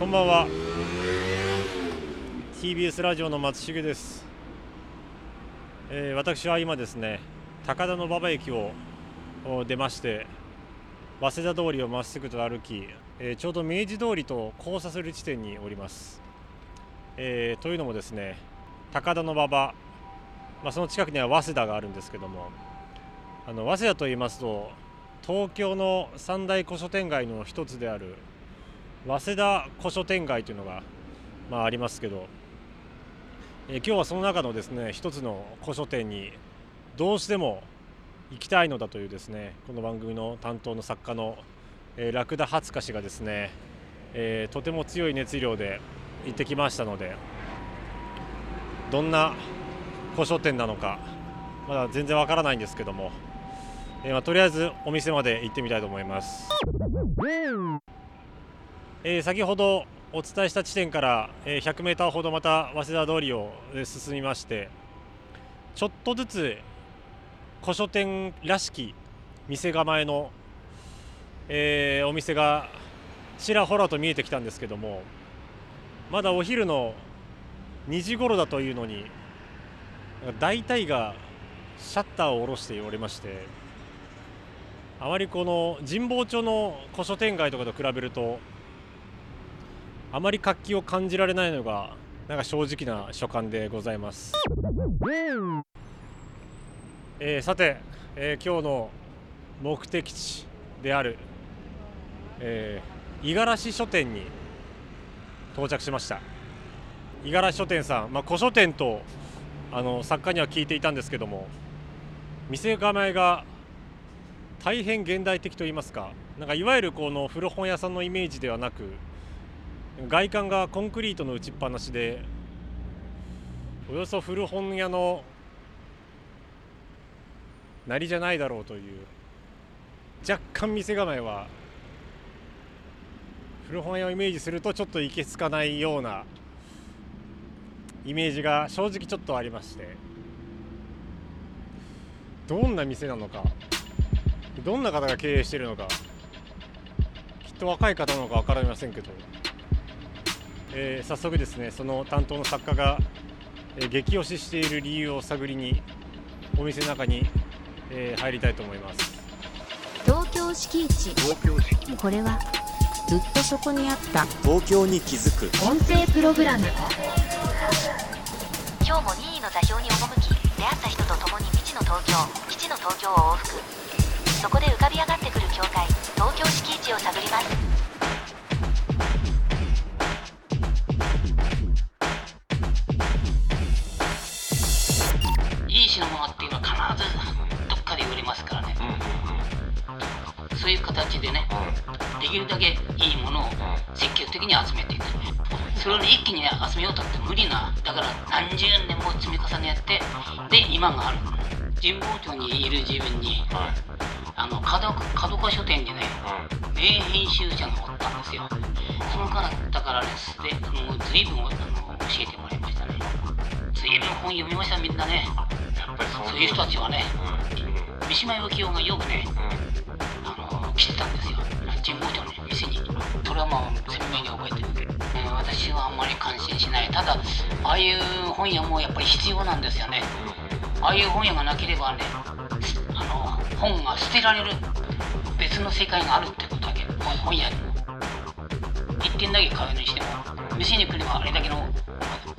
こんばんは。 TBS ラジオの松重です。私は今ですね、高田馬場駅を出まして、早稲田通りをまっすぐと歩き、ちょうど明治通りと交差する地点におります。というのもですね、高田馬場、その近くには早稲田があるんですけども、早稲田といいますと東京の三大古書店街の一つである早稲田古書店街というのが、ありますけど、今日はその中のですね一つの古書店にどうしても行きたいのだというですね、この番組の担当の作家の、ラクダハツカ氏がですね、とても強い熱量で行ってきましたので、どんな古書店なのかまだ全然わからないんですけども、とりあえずお店まで行ってみたいと思います。先ほどお伝えした地点から、100メーターほどまた早稲田通りを、進みまして、ちょっとずつ古書店らしき店構えの、お店がちらほらと見えてきたんですけども、まだお昼の2時頃だというのに大体がシャッターを下ろしておりまして、あまりこの神保町の古書店街とかと比べるとあまり活気を感じられないのがなんか正直な所感でございます。さて、今日の目的地である五十嵐書店に到着しました。五十嵐書店さん、古書店と作家には聞いていたんですけども、店構えが大変現代的といいますか、なんかいわゆるこの古本屋さんのイメージではなく、外観がコンクリートの打ちっぱなしで、およそ古本屋のなりじゃないだろうという、若干店構えは古本屋をイメージするとちょっといけつかないようなイメージが正直ちょっとありまして、どんな店なのか、どんな方が経営しているのか、きっと若い方なのか分かりませんけど、早速ですね、その担当の作家が、激推ししている理由を探りにお店の中に、入りたいと思います。東京敷地、これはずっとそこにあった東京に気づく音声プログラム。今日も任意の座標に赴き、出会った人と共に未知の東京、基地の東京を往復。そこで浮かび上がってくる境界、東京敷地を探ります。いい品物っていうのは必ずどっかで売れますからね、そういう形でね、できるだけいいものを積極的に集めていく。それを一気に集めようとって無理な、だから何十年も積み重ねて、で今がある。神保町にいる自分に、角川書店にね、名編集者がおったんですよ。その方からね、ずいぶん教えてもらいましたね。ずいぶん本読みました、みんなね。そういう人たちはね、三島由紀夫がよくね、来てたんですよ、神保町の店に。それは鮮明に覚えてる。私はあんまり感心しない。ただ、ああいう本屋もやっぱり必要なんですよね。ああいう本屋がなければね、本が捨てられる、別の世界があるってことだけ。本屋に一点だけ買うにしても、店に来ればあれだけの、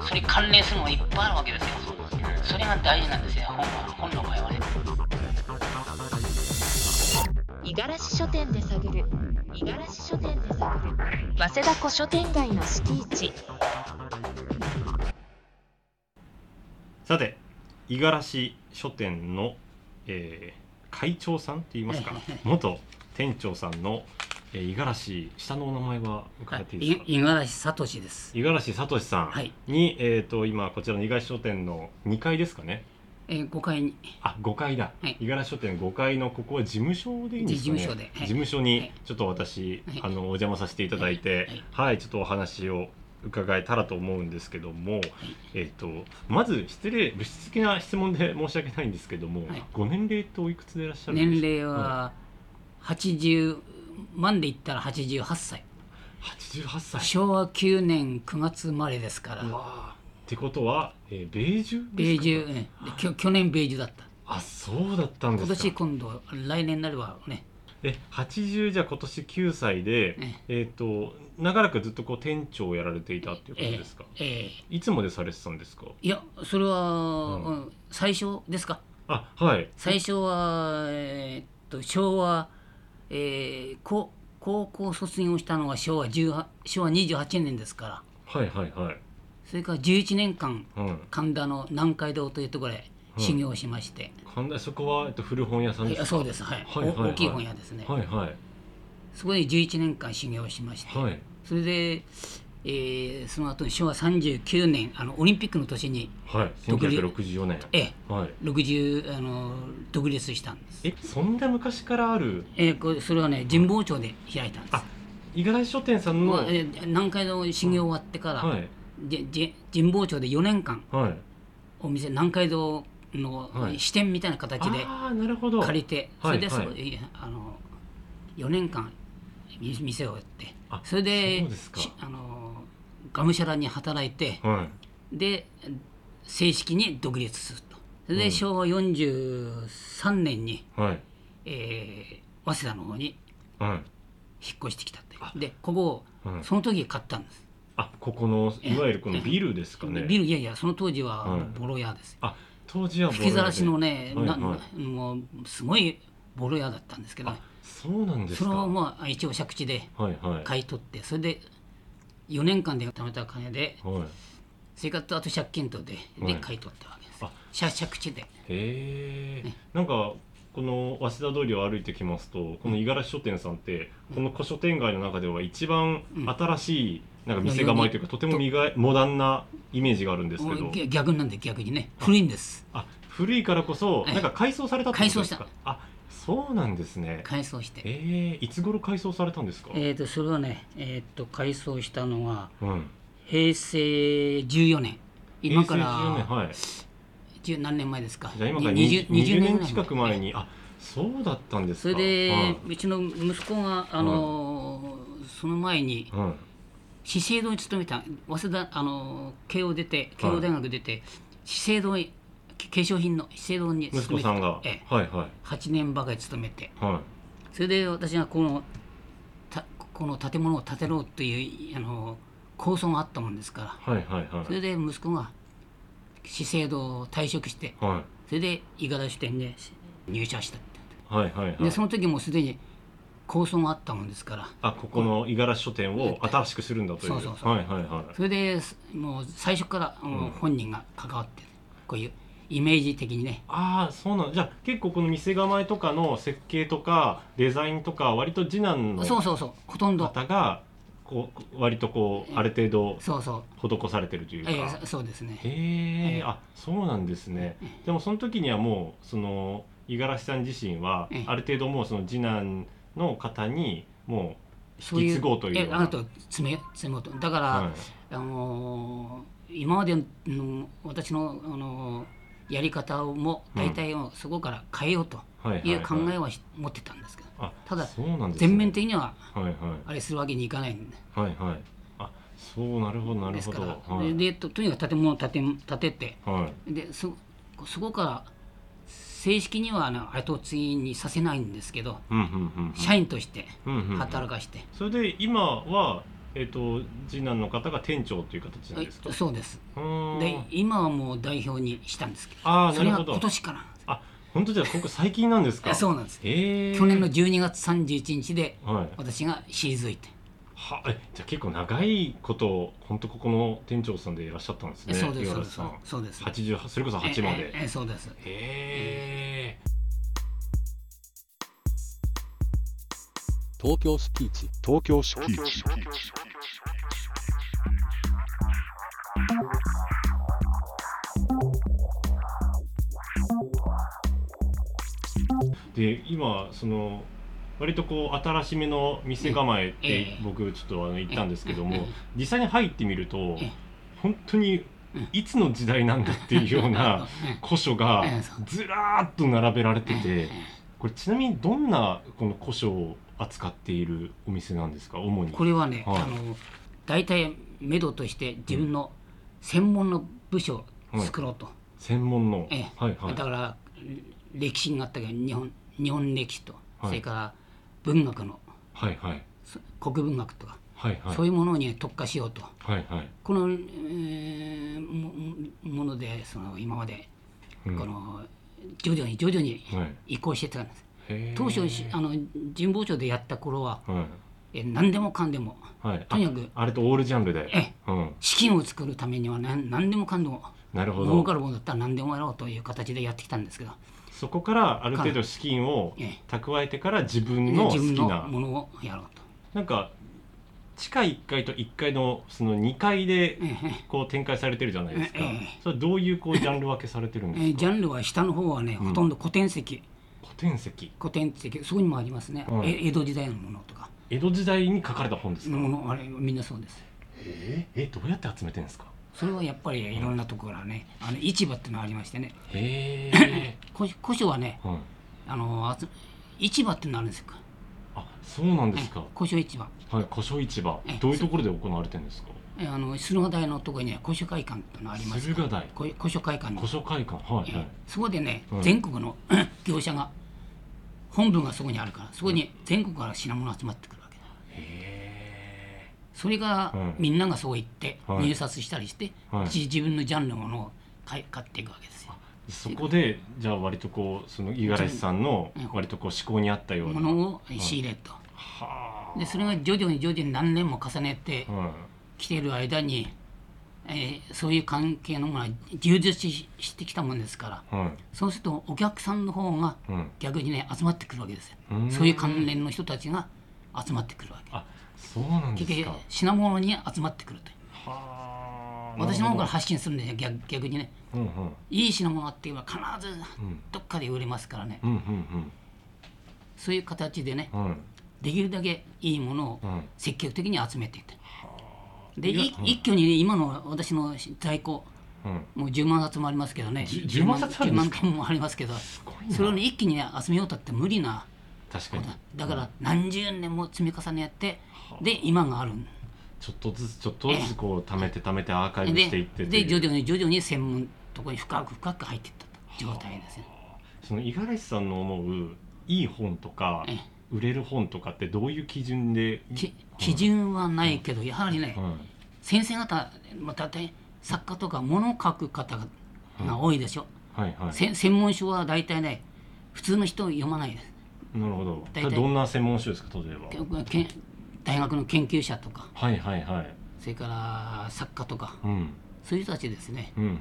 それ関連するのがいっぱいあるわけですよ。それが大事なんですよ、本の場合はね。五十嵐書店で探る、五十嵐書店で探る早稲田古書店街の敷地。さて、五十嵐書店の、会長さんといいますか、元店長さんの五十嵐、下のお名前は伺っていいですか。五十嵐聡です。五十嵐聡さんに、今こちらの五十嵐書店の2階ですかね。5階に、5階だ、五十嵐書店5階の、ここは事務所でいいんですかね。事務所にちょっと私、お邪魔させていただいて、ちょっとお話を伺えたらと思うんですけども、まず物質的な質問で申し訳ないんですけども、ご年齢とおいくつでいらっしゃるんですか。年齢は80、万で言ったら88歳。88歳昭和9年9月生まれですから。うわってことは、米寿ですか。米寿、ね、去年米寿だった。あ、そうだったんですか。今年今度来年になればねで80じゃ今年9歳で、長らくずっとこう店長をやられていたっていうことですか。いつまでされてたんですか。いやそれは、うん、最初ですか。あ、はい、最初は、昭和、高校卒業したのが昭和28年ですから。はいはいはい。それから11年間、うん、神田の南海堂というところで修行しまして、うん、神田そこは、古本屋さんですか。そうです、はいはいはいはい、大きい本屋ですね、はいはい、そこで11年間修行しまして、はい、それで、その後に昭和39年オリンピックの年に、はい、1964年、はい、60独立したんです。そんな昔からある、それはね神保町で開いたんです。あ、五十嵐書店さんの、南海堂修行終わってから、はい、神保町で4年間、はい、お店南海堂の支店みたいな形で借りて、はい、それで、はいはい、4年間店をやって、それでがむしゃらに働いて、はい、で正式に独立すると。それで、うん、昭和43年に、はい、早稲田の方に引っ越してきたって、はい、でここを、はい、その時買ったんです。あ、ここのいわゆるこのビルですかね。ビル、いやいやその当時はボロ屋です、はい、あ、当時はボロ屋で吹きざらしのね、はいはい、もうすごいボロ屋だったんですけど、そうなんですか。それをまあ一応借地で買い取って、はいはい、それで4年間で貯めた金で、はい、生活とあと借金と で買い取ったわけです、はい、借地で。へー、ね、なんかこの早稲田通りを歩いてきますと、この五十嵐書店さんって、うん、この古書店街の中では一番新しいなんか店構えというか、とてもモダンなイメージがあるんですけど、逆なんで逆にね、古いんです。あ、古いからこそなんか改装されたってことですか。あ、そうなんですね。改装して、いつ頃改装されたんですか。それはね、改装したのは、うん、平成14年今から、はい、何年前ですか。じゃあ今から 20年近く前に。あ、そうだったんですか。それで、はい、うちの息子が、はい、その前に、はい、資生堂に勤めた。早稲田慶応出て、慶応大学出て、はい、資生堂に化粧品の資生堂に勤めて、息子さんが、はいはい、8年ばかり勤めて、はい、それで私がこの建物を建てろという構想があったもんですから、はいはいはい、それで息子が資生堂を退職して、はい、それで五十嵐書店で入社したって、はいはいはい、でその時もすでに構想があったもんですから、あ、ここの五十嵐書店を新しくするんだという、そうそうそう、はいはいはい、それでもう最初から本人が関わって、うん、こういうイメージ的にね。ああ、そうなん。じゃあ結構この店構えとかの設計とかデザインとか割と次男の方がこう割とこうある程度施されてるというか。そうですね。へえ、あ、そうなんですね。でもその時にはもうその五十嵐さん自身はある程度もうその次男の方にもう引き継ごうというような。あなた詰めようと。だから、はい、今までの私のやり方をも大体をそこから変えようという考えは持ってたんですけど、ただ全面的にはあれするわけにいかないんで、はいはい、あ、そうなるほどなるほど、はい、でとにかく建物を建てて、はい、でそこから正式には後継ぎにさせないんですけど、うんうんうんうん、社員として働かして、うんうんうん、それで今は次男の方が店長という形なんですか。そうです。で今はもう代表にしたんですけど、それは今年から。あ、本当じゃあここ最近なんですか。そうなんです。去年の12月31日で私が退いて、はい、はじゃあ結構長いこと本当ここの店長さんでいらっしゃったんですね。そうです、そうです。88、それこそ8まで、そうです。東京スピーチ、東京スピーチ。で、今その割とこう新しめの店構えって僕ちょっと言ったんですけども、実際に入ってみると本当にいつの時代なんだっていうような古書がずらーっと並べられてて、これちなみにどんなこの古書を扱っているお店なんですか？主にこれはね、はい、大体目処として自分の専門の部署を作ろうと、はい、専門の、はいはい、だから歴史があったけど日本歴史と、はい、それから文学の、はいはい、国文学とか、はいはい、そういうものに特化しようと、はいはい、この、ものでその今まで、うん、この徐々に移行してたんです、はい、当初神保町でやった頃は、はい、何でもかんでも、はい、とにかく あれとオールジャンルで、うん、資金を作るためには 何でもかんでも儲かるものだったら何でもやろうという形でやってきたんですけど、そこからある程度資金を蓄えてから自分の好きな、自分のものをやろうと。なんか地下1階と1階 その2階でこう展開されてるじゃないですか、それはどうい こうジャンル分けされてるんですか？ジャンルは下の方はね、ほとんど古典席、古典席そこにもありますね、うん、江戸時代のものとか。江戸時代に書かれた本ですか？あれみんなそうです。どうやって集めてるんですか？それはやっぱりいろんなところからね、うん、市場っていうのがありましてね、古書はね、はい、市場っていうのがあるんですよ。あ、そうなんですか。古書市場、はい、古書市場、どういうところで行われてるんですか？駿河台のところに、ね、古書会館っていうのがあります。駿河台古書会館、はいはい、そこでね、全国の業者が本部がそこにあるから、そこに全国から品物集まってくるわけだ、それが、みんながそう言って入札したりして、はいはい、自分のジャンルのものを買っていくわけですよ。そこでじゃあ割とこうその五十嵐さんの割とこう思考に合ったようなものを仕入れと、はい、でそれが徐々に何年も重ねてきている間に、そういう関係のものは充実してきたもんですから、はい、そうするとお客さんの方が逆にね集まってくるわけですよ、うん、そういう関連の人たちが集まってくるわけ。あ、そうなんですか。結局品物に集まってくると。はー、私の方から発信するんですよ、逆にね、うんうん、いい品物っていうのは必ずどっかで売れますからね、うんうんうんうん、そういう形でね、うん、できるだけいいものを積極的に集めていって、うん、で一挙に、ね、今の私の在庫、うん、もう10万冊もありますけどね、10万冊あるんですか？10万件もありますけど、すごいな。それを、ね、一気に、ね、集めようとって無理な。確かに。だから何十年も積み重ねやって、うん、で今がある。ちょっとずつこう貯めて貯めてアーカイブしていってで徐々に専門のところに深く入っていった状態ですね。その五十嵐さんの思ういい本とか売れる本とかってどういう基準で？基準はないけど、やはりね、うん、先生方、まあ、大体作家とか物を書く方が多いでしょ、うん、はいはい、専門書は大体ね普通の人読まないです。なるほど。大体どんな専門書ですか？例えば大学の研究者とか、はいはいはい、それから作家とか、うん、そういう人たちですね、うんうんうん、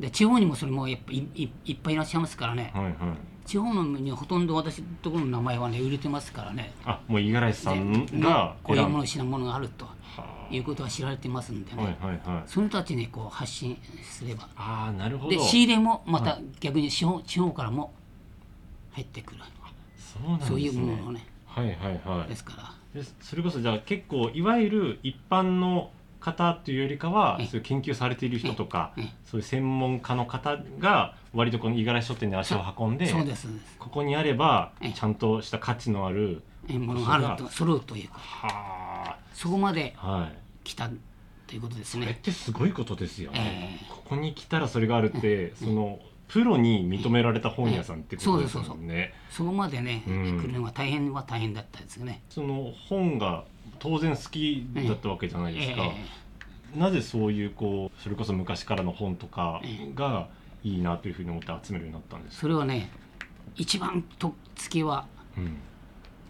で地方にもそれもやっぱ いっぱいいらっしゃいますからね、はいはい、地方のにほとんど私のところの名前はね売れてますからね。あ、もう五十嵐さんがこういうもの品物があるということは知られてますんでね、はいはいはい、その人たちにこう発信すれば。あ、なるほど。で仕入れもまた逆に地方からも入ってくる。そうなんですね。そういうものをね、はいはいはい、ですからそれこそじゃあ結構いわゆる一般の方というよりかはそういう研究されている人とかそういう専門家の方が割とこの五十嵐書店に足を運んで、そうですそうです、ここにあればちゃんとした価値のあるものがあると揃うというか、はそこまで来たということですね。それってすごいことですよね、ここに来たらそれがあるって、そのプロに認められた本屋さんってことですもんね。そうそうそう、そこまでね、うん、来るのが大変だったですね。その本が当然好きだったわけじゃないですか、なぜそういうこうそれこそ昔からの本とかがいいなというふうに思って集めるようになったんですか？それはね、一番とっつきは、うん、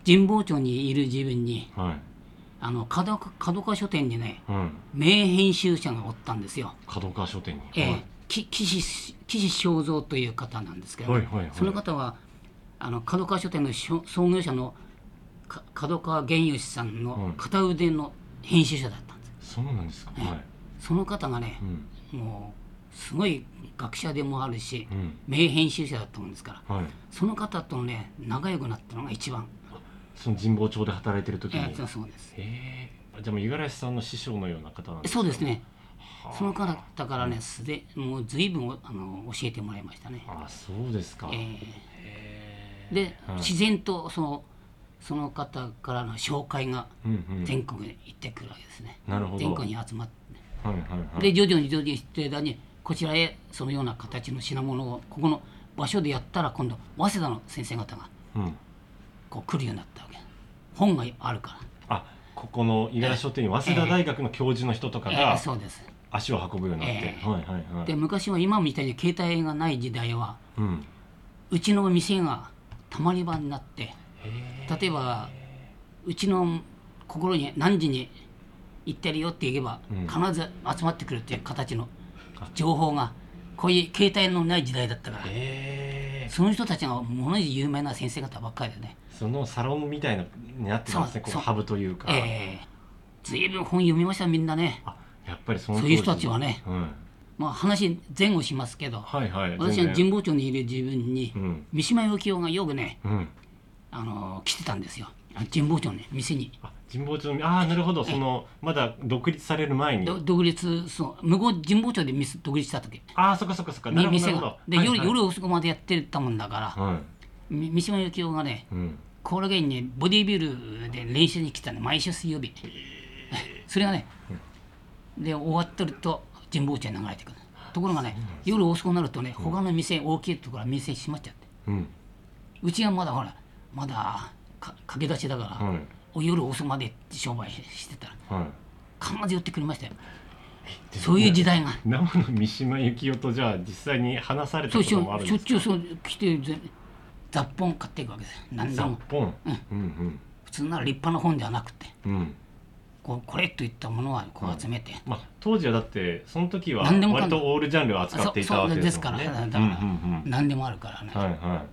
神保町にいる自分に、はい、角川書店にね、うん、名編集者がおったんですよ。角川書店に、はい、岸正蔵という方なんですけど、ね、はいはいはい、その方は角川書店の創業者の角川源義さんの片腕の編集者だったんです、はい、そうなんですか、はい、その方がね、うん、もうすごい学者でもあるし、うん、名編集者だったもんですから、はい、その方とね仲良くなったのが一番。その神保町で働いてる時に、そうです。じゃあもう五十嵐さんの師匠のような方なんですか？そうですね。その方からね、もう随分教えてもらいましたね。あ、そうですか。で、自然とそのその方からの紹介が全国に行ってくるわけですね、うんうん、なるほど、全国に集まって、ね、はいはいはい、で徐々に知ってる間にこちらへそのような形の品物をここの場所でやったら今度早稲田の先生方がこう来るようになったわけ、うん、本があるから、あ、ここの五十嵐書店に早稲田大学の教授の人とかが足を運ぶようになって、はいはいはい、で昔は今みたいに携帯がない時代は、うん、うちの店がたまり場になって、例えばうちの心に何時に行ってるよって言えば必ず集まってくるっていう形の情報がこういう携帯のない時代だったから、その人たちがものすごい有名な先生方ばっかりでね、そのサロンみたいなになってますね、このハブというか、ずいぶん本読みましたみんなね、あ、やっぱりそのそういう人たちはね、うん、まあ、話前後しますけど、はいはい、私は神保町にいる自分に、うん、三島由紀夫がよくね、うん、来てたんですよ、神保町の、ね、店に、あ、神保町の、ああ、なるほど、そのまだ独立される前に、独立、そう、向こう神保町で独立した時、ああ、そっかそっかそっか、なるほどなるほど、で、はいはい、夜遅くまでやってたもんだから、はい、三島由紀夫がね、うん、コーラゲインにボディービルで練習に来たね、毎週水曜日、それがね、うん、で終わってると神保町に流れてくる、ところがね、夜遅くなるとね、他の店、うん、大きいところは店閉まっちゃって、うん、うちはまだほらまだ駆け出しだから、はい、夜遅くまで商売してたら、はい、必ず寄ってくれましたよ、そういう時代が。生の三島由紀夫とじゃあ実際に話されたこともあるんですか？しょっちゅう来て雑本買っていくわけですよ、何でも雑本、うんうんうん、普通なら立派な本ではなくて、うん、これといったものはこう集めて、はい、まあ、当時はだってその時は割とオールジャンルを扱っていたわけですもんね。そうですから、だから、うんうんうん、何でもあるからね、はいは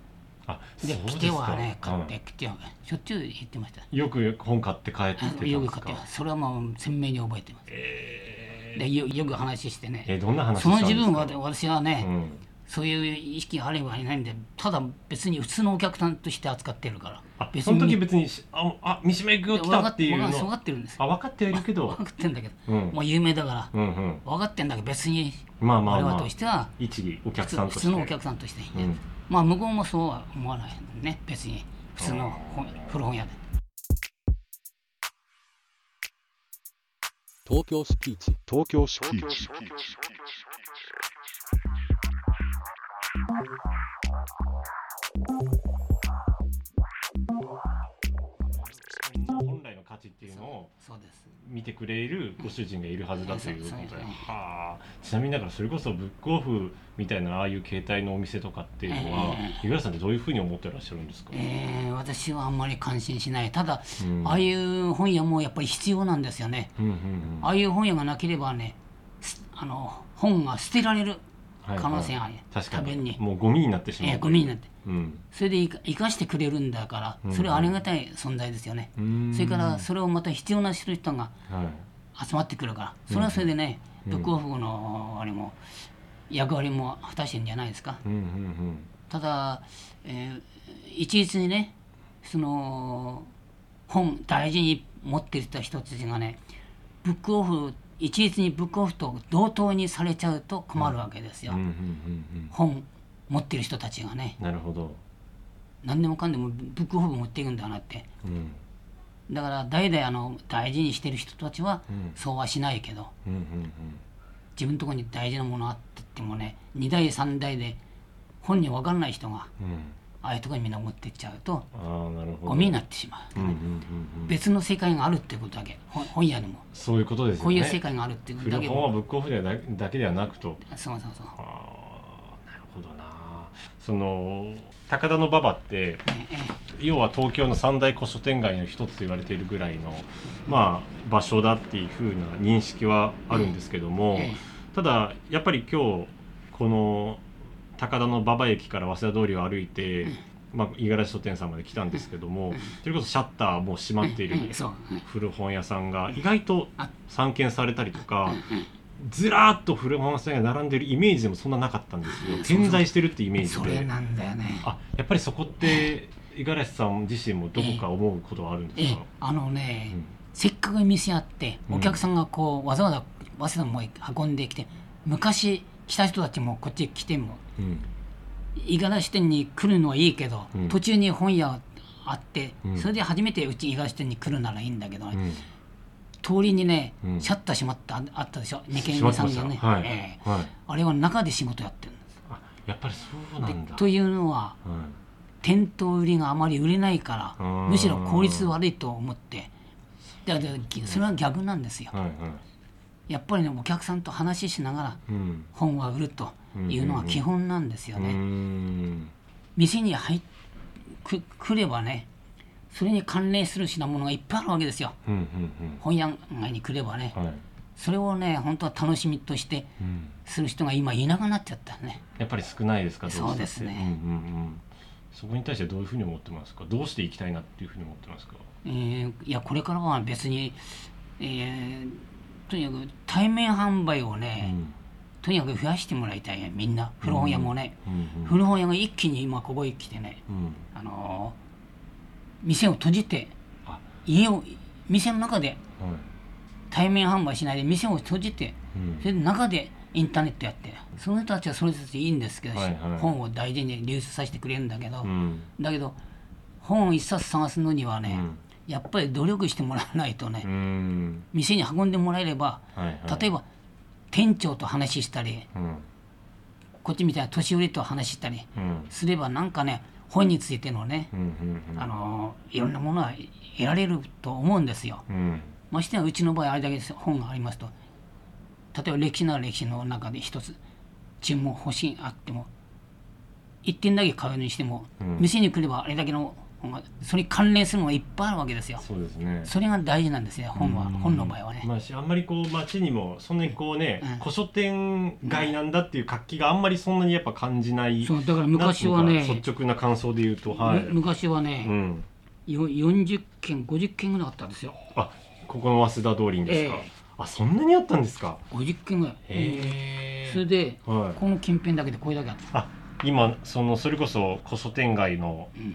い、で来てはね、買ってきては、はい、しょっちゅう言ってました。よく本買って帰ってきてたんですか？よく買ってます。それはもう鮮明に覚えてます、でよく話してね、どんな話したんですか？その自分は私はね、うん、そういう意識があればいないんで、ただ別に普通のお客さんとして扱ってるから、あ、別にその時別に三島由紀夫来たっていうの分かってるんです。あ、分かってはいるけど、分かってるんだけど、うん、もう有名だから、うんうん、分かってるんだけど、別に我々としては、まあまあまあ、一お客さんとして普通のお客さんとしていいんだよ、うん、まあ向こうもそうは思わないね、別に普通の古本屋で。東京スピーチ。本来の価値っていうのを見てくれるご主人がいるはずだということで、はあ、ちなみにだからそれこそブックオフみたいなああいう携帯のお店とかっていうのは五十嵐さんってどういうふうに思ってらっしゃるんですか？私はあんまり関心しない。ただ、うん、ああいう本屋もやっぱり必要なんですよね、うんうんうん、ああいう本屋がなければね、本が捨てられる可能性がある、はいはい、確かに多分にもうゴミになってしまう、ゴミになって、うん、それで生かしてくれるんだから、それはありがたい存在ですよね、うん、それからそれをまた必要な人が集まってくるから、はい、それはそれでね、うん、ブックオフのあれも役割も果たしてるんじゃないですか、うんうんうん、ただ、一律にね、その本大事に持ってた人たちがね、ブックオフ一律にブックオフと同等にされちゃうと困るわけですよ、うんうんうんうん、本持ってる人たちがね。なるほど。何でもかんでもブックオフ持っていくんだなって、うん、だから代々大事にしてる人たちはそうはしないけど、うんうんうんうん、自分のところに大事なものあってってもね、2代3代で本人分かんない人が、うん、ああいうところにみんな持っていっちゃうと、あ、なるほど、ゴミになってしまう、ね、うんうんうんうん、別の世界があるっていうことだけ、本屋でもそういうことですよね。こういう世界があるっていうことだけ、古本はブックオフだけではなくと。そうそうそう。あ、なるほどな。その高田馬場って、要は東京の三大古書店街の一つと言われているぐらいの、まあ、場所だっていうふうな認識はあるんですけども、ただやっぱり今日この高田馬場駅から早稲田通りを歩いて、まあ、五十嵐書店さんまで来たんですけども、それこそシャッターも閉まっている古本屋さんが意外と散見されたりとか、ずらーっと古本屋さんが並んでるイメージでもそんななかったんですよ。点在してるってイメージで。それなんだよね。あ、やっぱりそこって五十嵐さん自身もどこか思うことはあるんですか？うん、せっかく店あってお客さんがこうわざわざ早稲田も運んできて、昔来た人たちもこっち来ても五十嵐店に来るのはいいけど、途中に本屋あって、うん、それで初めてうち東店に来るならいいんだけど、ね、うん、通りにね、うん、シャッター閉まったあったでしょ、2軒目さんがね、はい、はい、あれは中で仕事やってるんです。あ、やっぱりそうなんだ。というのは、うん、店頭売りがあまり売れないからむしろ効率悪いと思って、だからそれは逆なんですよ、はいはい、やっぱりね、お客さんと話しながら本は売るというのが基本なんですよね、うんうんうん、店に来ればね、それに関連する品物がいっぱいあるわけですよ、うんうんうん、本屋街に来ればね、はい、それをね、本当は楽しみとしてする人が今いなくなっちゃったね。やっぱり少ないですか。どうしてそうですね、うんうんうん、そこに対してどういうふうに思ってますか。どうしていきたいなっていうふうに思ってますか。いや、これからは別に、とにかく対面販売をね、うん、とにかく増やしてもらいたいね、みんな。古本屋もね、うんうん、古本屋が一気に今ここへ来てね、うん、店を閉じて、店の中で対面販売しないで店を閉じて、うん、それで中でインターネットやって、その人たちはそれぞれいいんですけど、はいはい、本を大事に流出させてくれるんだけど、うん、だけど本一冊探すのにはね、うん、やっぱり努力してもらわないとね、うん、店に運んでもらえれば、はいはい、例えば店長と話したり、うん、こっちみたいな年寄りと話したりすれば、なんかね、本についてのね、うんうんうん、いろんなものは得られると思うんですよ、うん、ましてやうちの場合あれだけです本がありますと、例えば歴史なら歴史の中で一つ注文欲しいあっても一点だけ買うにしても、うん、店に来ればあれだけのそれに関連するのがいっぱいあるわけですよ。 そうですね、それが大事なんですね、本は、本の場合はね、まあ、あんまりこう街にもそんなにこうね、うん、古書店街なんだっていう活気があんまりそんなにやっぱ感じない、うん、そうだから昔はね、率直な感想で言うと、はい、昔はね、うん、40軒50軒ぐらいあったんですよ。あ、ここの早稲田通りにですか、あ、そんなにあったんですか。50軒ぐらい、それで、はい、この近辺だけでこれだけあった。あ、今それこそ古書店街の、うん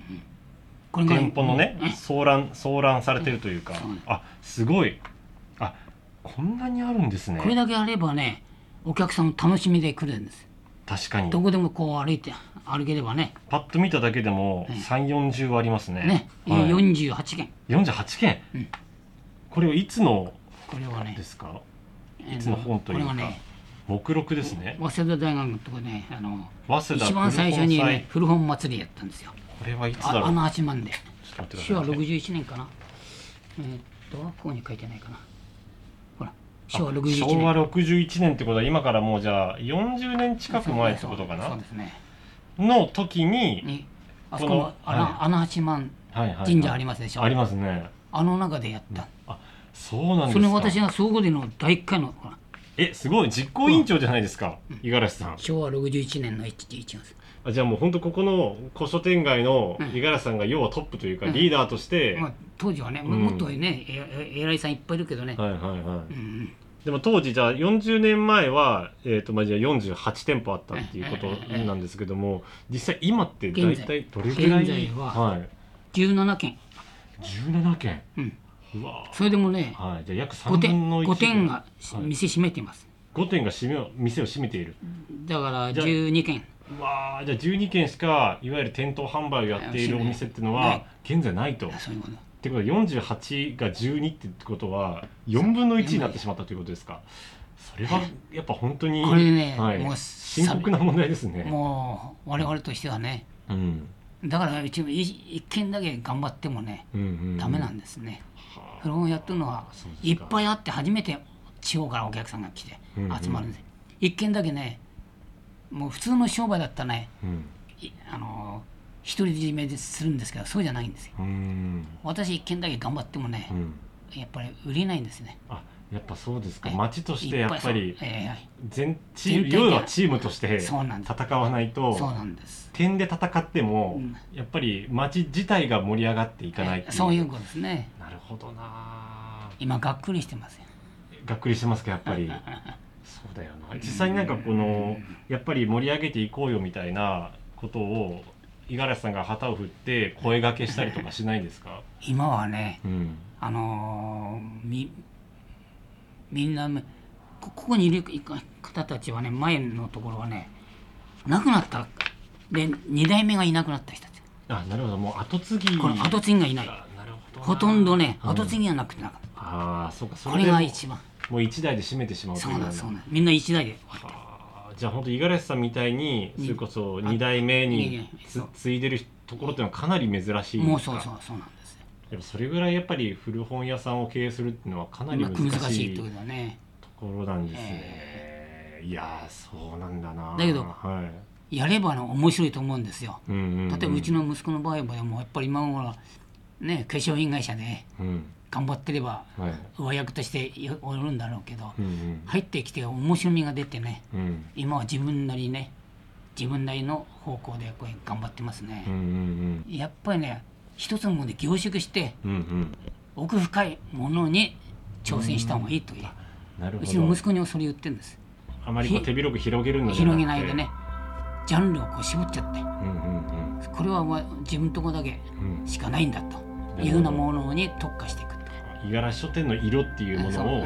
うん、店舗のね、騒乱されてるというか、うん、あ、すごい、あ、こんなにあるんですね。これだけあればね、お客さんの楽しみで来るんです。確かにどこでもこう歩ければね、パッと見ただけでも3、40はありますね、はい、48件、うん、これはいつのですか、いつの本というか、これはね、目録ですね。早稲田大学のとこね、一番最初に、ね、古本祭りやったんですよ。これはいつだろう。 あの8万で死は61年かな、ここに書いてないかな、ほら、昭和61年ってことは今からもうじゃあ40年近く前ってことかな。そうですね、の時にあそこの穴八幡神社ありますでしょ、はいはいはい、ありますね。あの中でやった、うん、あ、そうなんですか。それ私が総合での第1回のほら、すごい、実行委員長じゃないですか、五十嵐さん。昭和61年の1月。あ、じゃあもう本当ここの古書店街の五十嵐さんが要はトップというか、うん、リーダーとして、まあ、当時はね、うん、もっとね、偉いさんいっぱいいるけどね、はいはいはい、うん、でも当時じゃあ40年前は、まあ、じゃあ48店舗あったっていうことなんですけども、実際今ってだいたいどれくらい。現在は、はい、17件。17件、うん、うわ、それでもね、はい、じゃあ約3分の1 5店が店閉めています、はい、5店が店を閉めている。だから12件。わあ、じゃあ12軒しかいわゆる店頭販売をやっているお店っていうのは現在ないと。そういうことってことは48が12ってことは4分の1になってしまったということですか。それはやっぱ本当にこれね、はい、もう深刻な問題ですね。もう我々としてはね、うん、だから一応1軒だけ頑張ってもね、うんうんうん、ダメなんですね。それをやってるのはいっぱいあって初めて地方からお客さんが来て集まるんです、うんうん、1軒だけね、もう普通の商売だったらね、うん、独り占めでするんですけど、そうじゃないんですよ。うん、私一軒だけ頑張ってもね、うん、やっぱり売れないんですね。あ、やっぱそうですか。町としてやっぱり要はチームとして戦わないと、そうなんです。点で戦っても、うん、やっぱり町自体が盛り上がっていかないっていう、そういうことですね。なるほどな。今がっくりしてますよ。がっくりしてますか、やっぱり。そうだよな。実際になんかこのやっぱり盛り上げていこうよみたいなことを五十嵐さんが旗を振って声掛けしたりとかしないですか。今はね、うん、みんなこにいる方たちはね、前のところはねなくなったで、2代目がいなくなった人たち、あ、なるほど、もう後継ぎ、この後継ぎがいない。なるほど、ほとんどね、うん、後継ぎがなくてなかった。ああ、そうか、それでこれが一番。もう一台で締めてしまうという。そうなん、そうなん。みんな一台で。じゃあ本当五十嵐さんみたいにそれこそ2代目に継いでるところってのはかなり珍しい。もうそうなんですね。でもそれぐらいやっぱり古本屋さんを経営するっていうのはかなり難しいところなんですね。いやそうなんだな。だけど、はい、やれば面白いと思うんですよ、うんうんうん、例えばうちの息子の場合はもうやっぱり今頃、ね、化粧品会社で頑張ってれば上役としておるんだろうけど、はいうんうん、入ってきて面白みが出てね、うん、今は自分なりの方向でこう頑張ってますね、うんうんうん、やっぱりね一つのもので凝縮して、うんうん、奥深いものに挑戦した方がいいという、うん、なるほど。うちの息子にはそれ言ってるんです。あまりこう手広く広げるのじゃなくて広げないでね、ジャンルをこう絞っちゃって、うんうんうん、これは自分とこだけしかないんだというようなものに特化していく。五十嵐書店の色っていうものをよ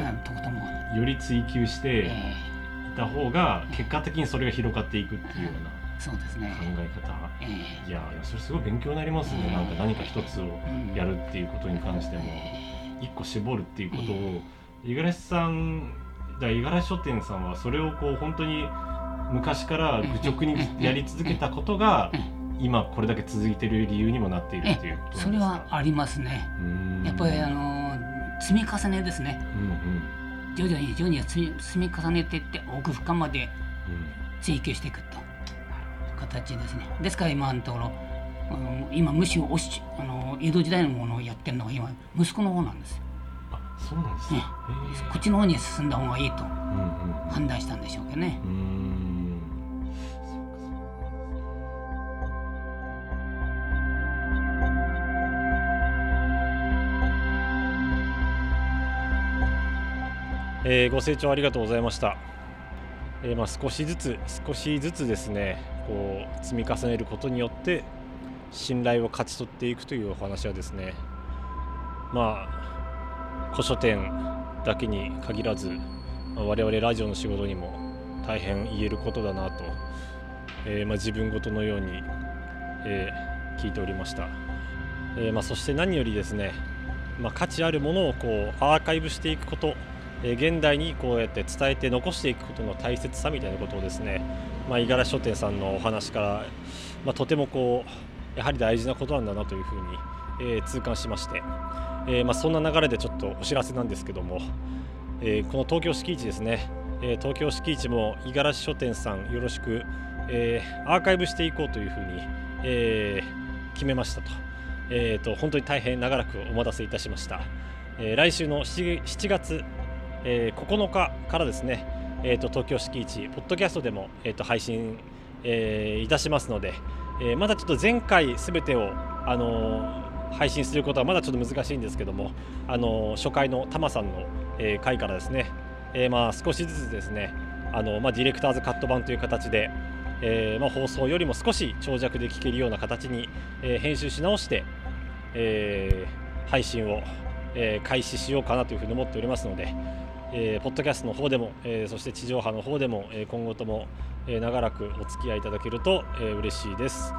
り追求していた方が結果的にそれが広がっていくっていうような考え方、いやそれすごい勉強になりますね。なんか何か一つをやるっていうことに関しても一個絞るっていうことを五十嵐さん五十嵐書店さんはそれをこう本当に昔から愚直にやり続けたことが今これだけ続いている理由にもなっているっていうことですか。それはありますね。やっぱり積み重ねですね、うんうん、徐々に積み重ねていって奥深まで追求していくという形ですね。ですから今のところ、今むしろ江戸時代のものをやってるのが今息子の方なんですよ。そうなんですね、こっちの方に進んだ方がいいと判断したんでしょうけどね、うんうんうん、ご清聴ありがとうございました、少しずつですねこう積み重ねることによって信頼を勝ち取っていくというお話はですね、古書店だけに限らず我々ラジオの仕事にも大変言えることだなと、自分事のように、聞いておりました、そして何よりですね、価値あるものをこうアーカイブしていくこと、現代にこうやって伝えて残していくことの大切さみたいなことをですね、五十嵐書店さんのお話から、とてもこうやはり大事なことなんだなというふうに、痛感しまして、そんな流れでちょっとお知らせなんですけども、この東京敷地ですね、東京敷地も五十嵐書店さんよろしく、アーカイブしていこうというふうに、決めましたと、本当に大変長らくお待たせいたしました、来週の7月、9日からですね、東京敷地ポッドキャストでも、配信、いたしますので、まだちょっと前回すべてを配信することはまだちょっと難しいんですけども、初回のタマさんの、回からですね、少しずつですねディレクターズカット版という形で、放送よりも少し長尺で聞けるような形に、編集し直して、配信を、開始しようかなというふうに思っておりますので、ポッドキャストの方でも、そして地上波の方でも、今後とも、長らくお付き合いいただけると、嬉しいです。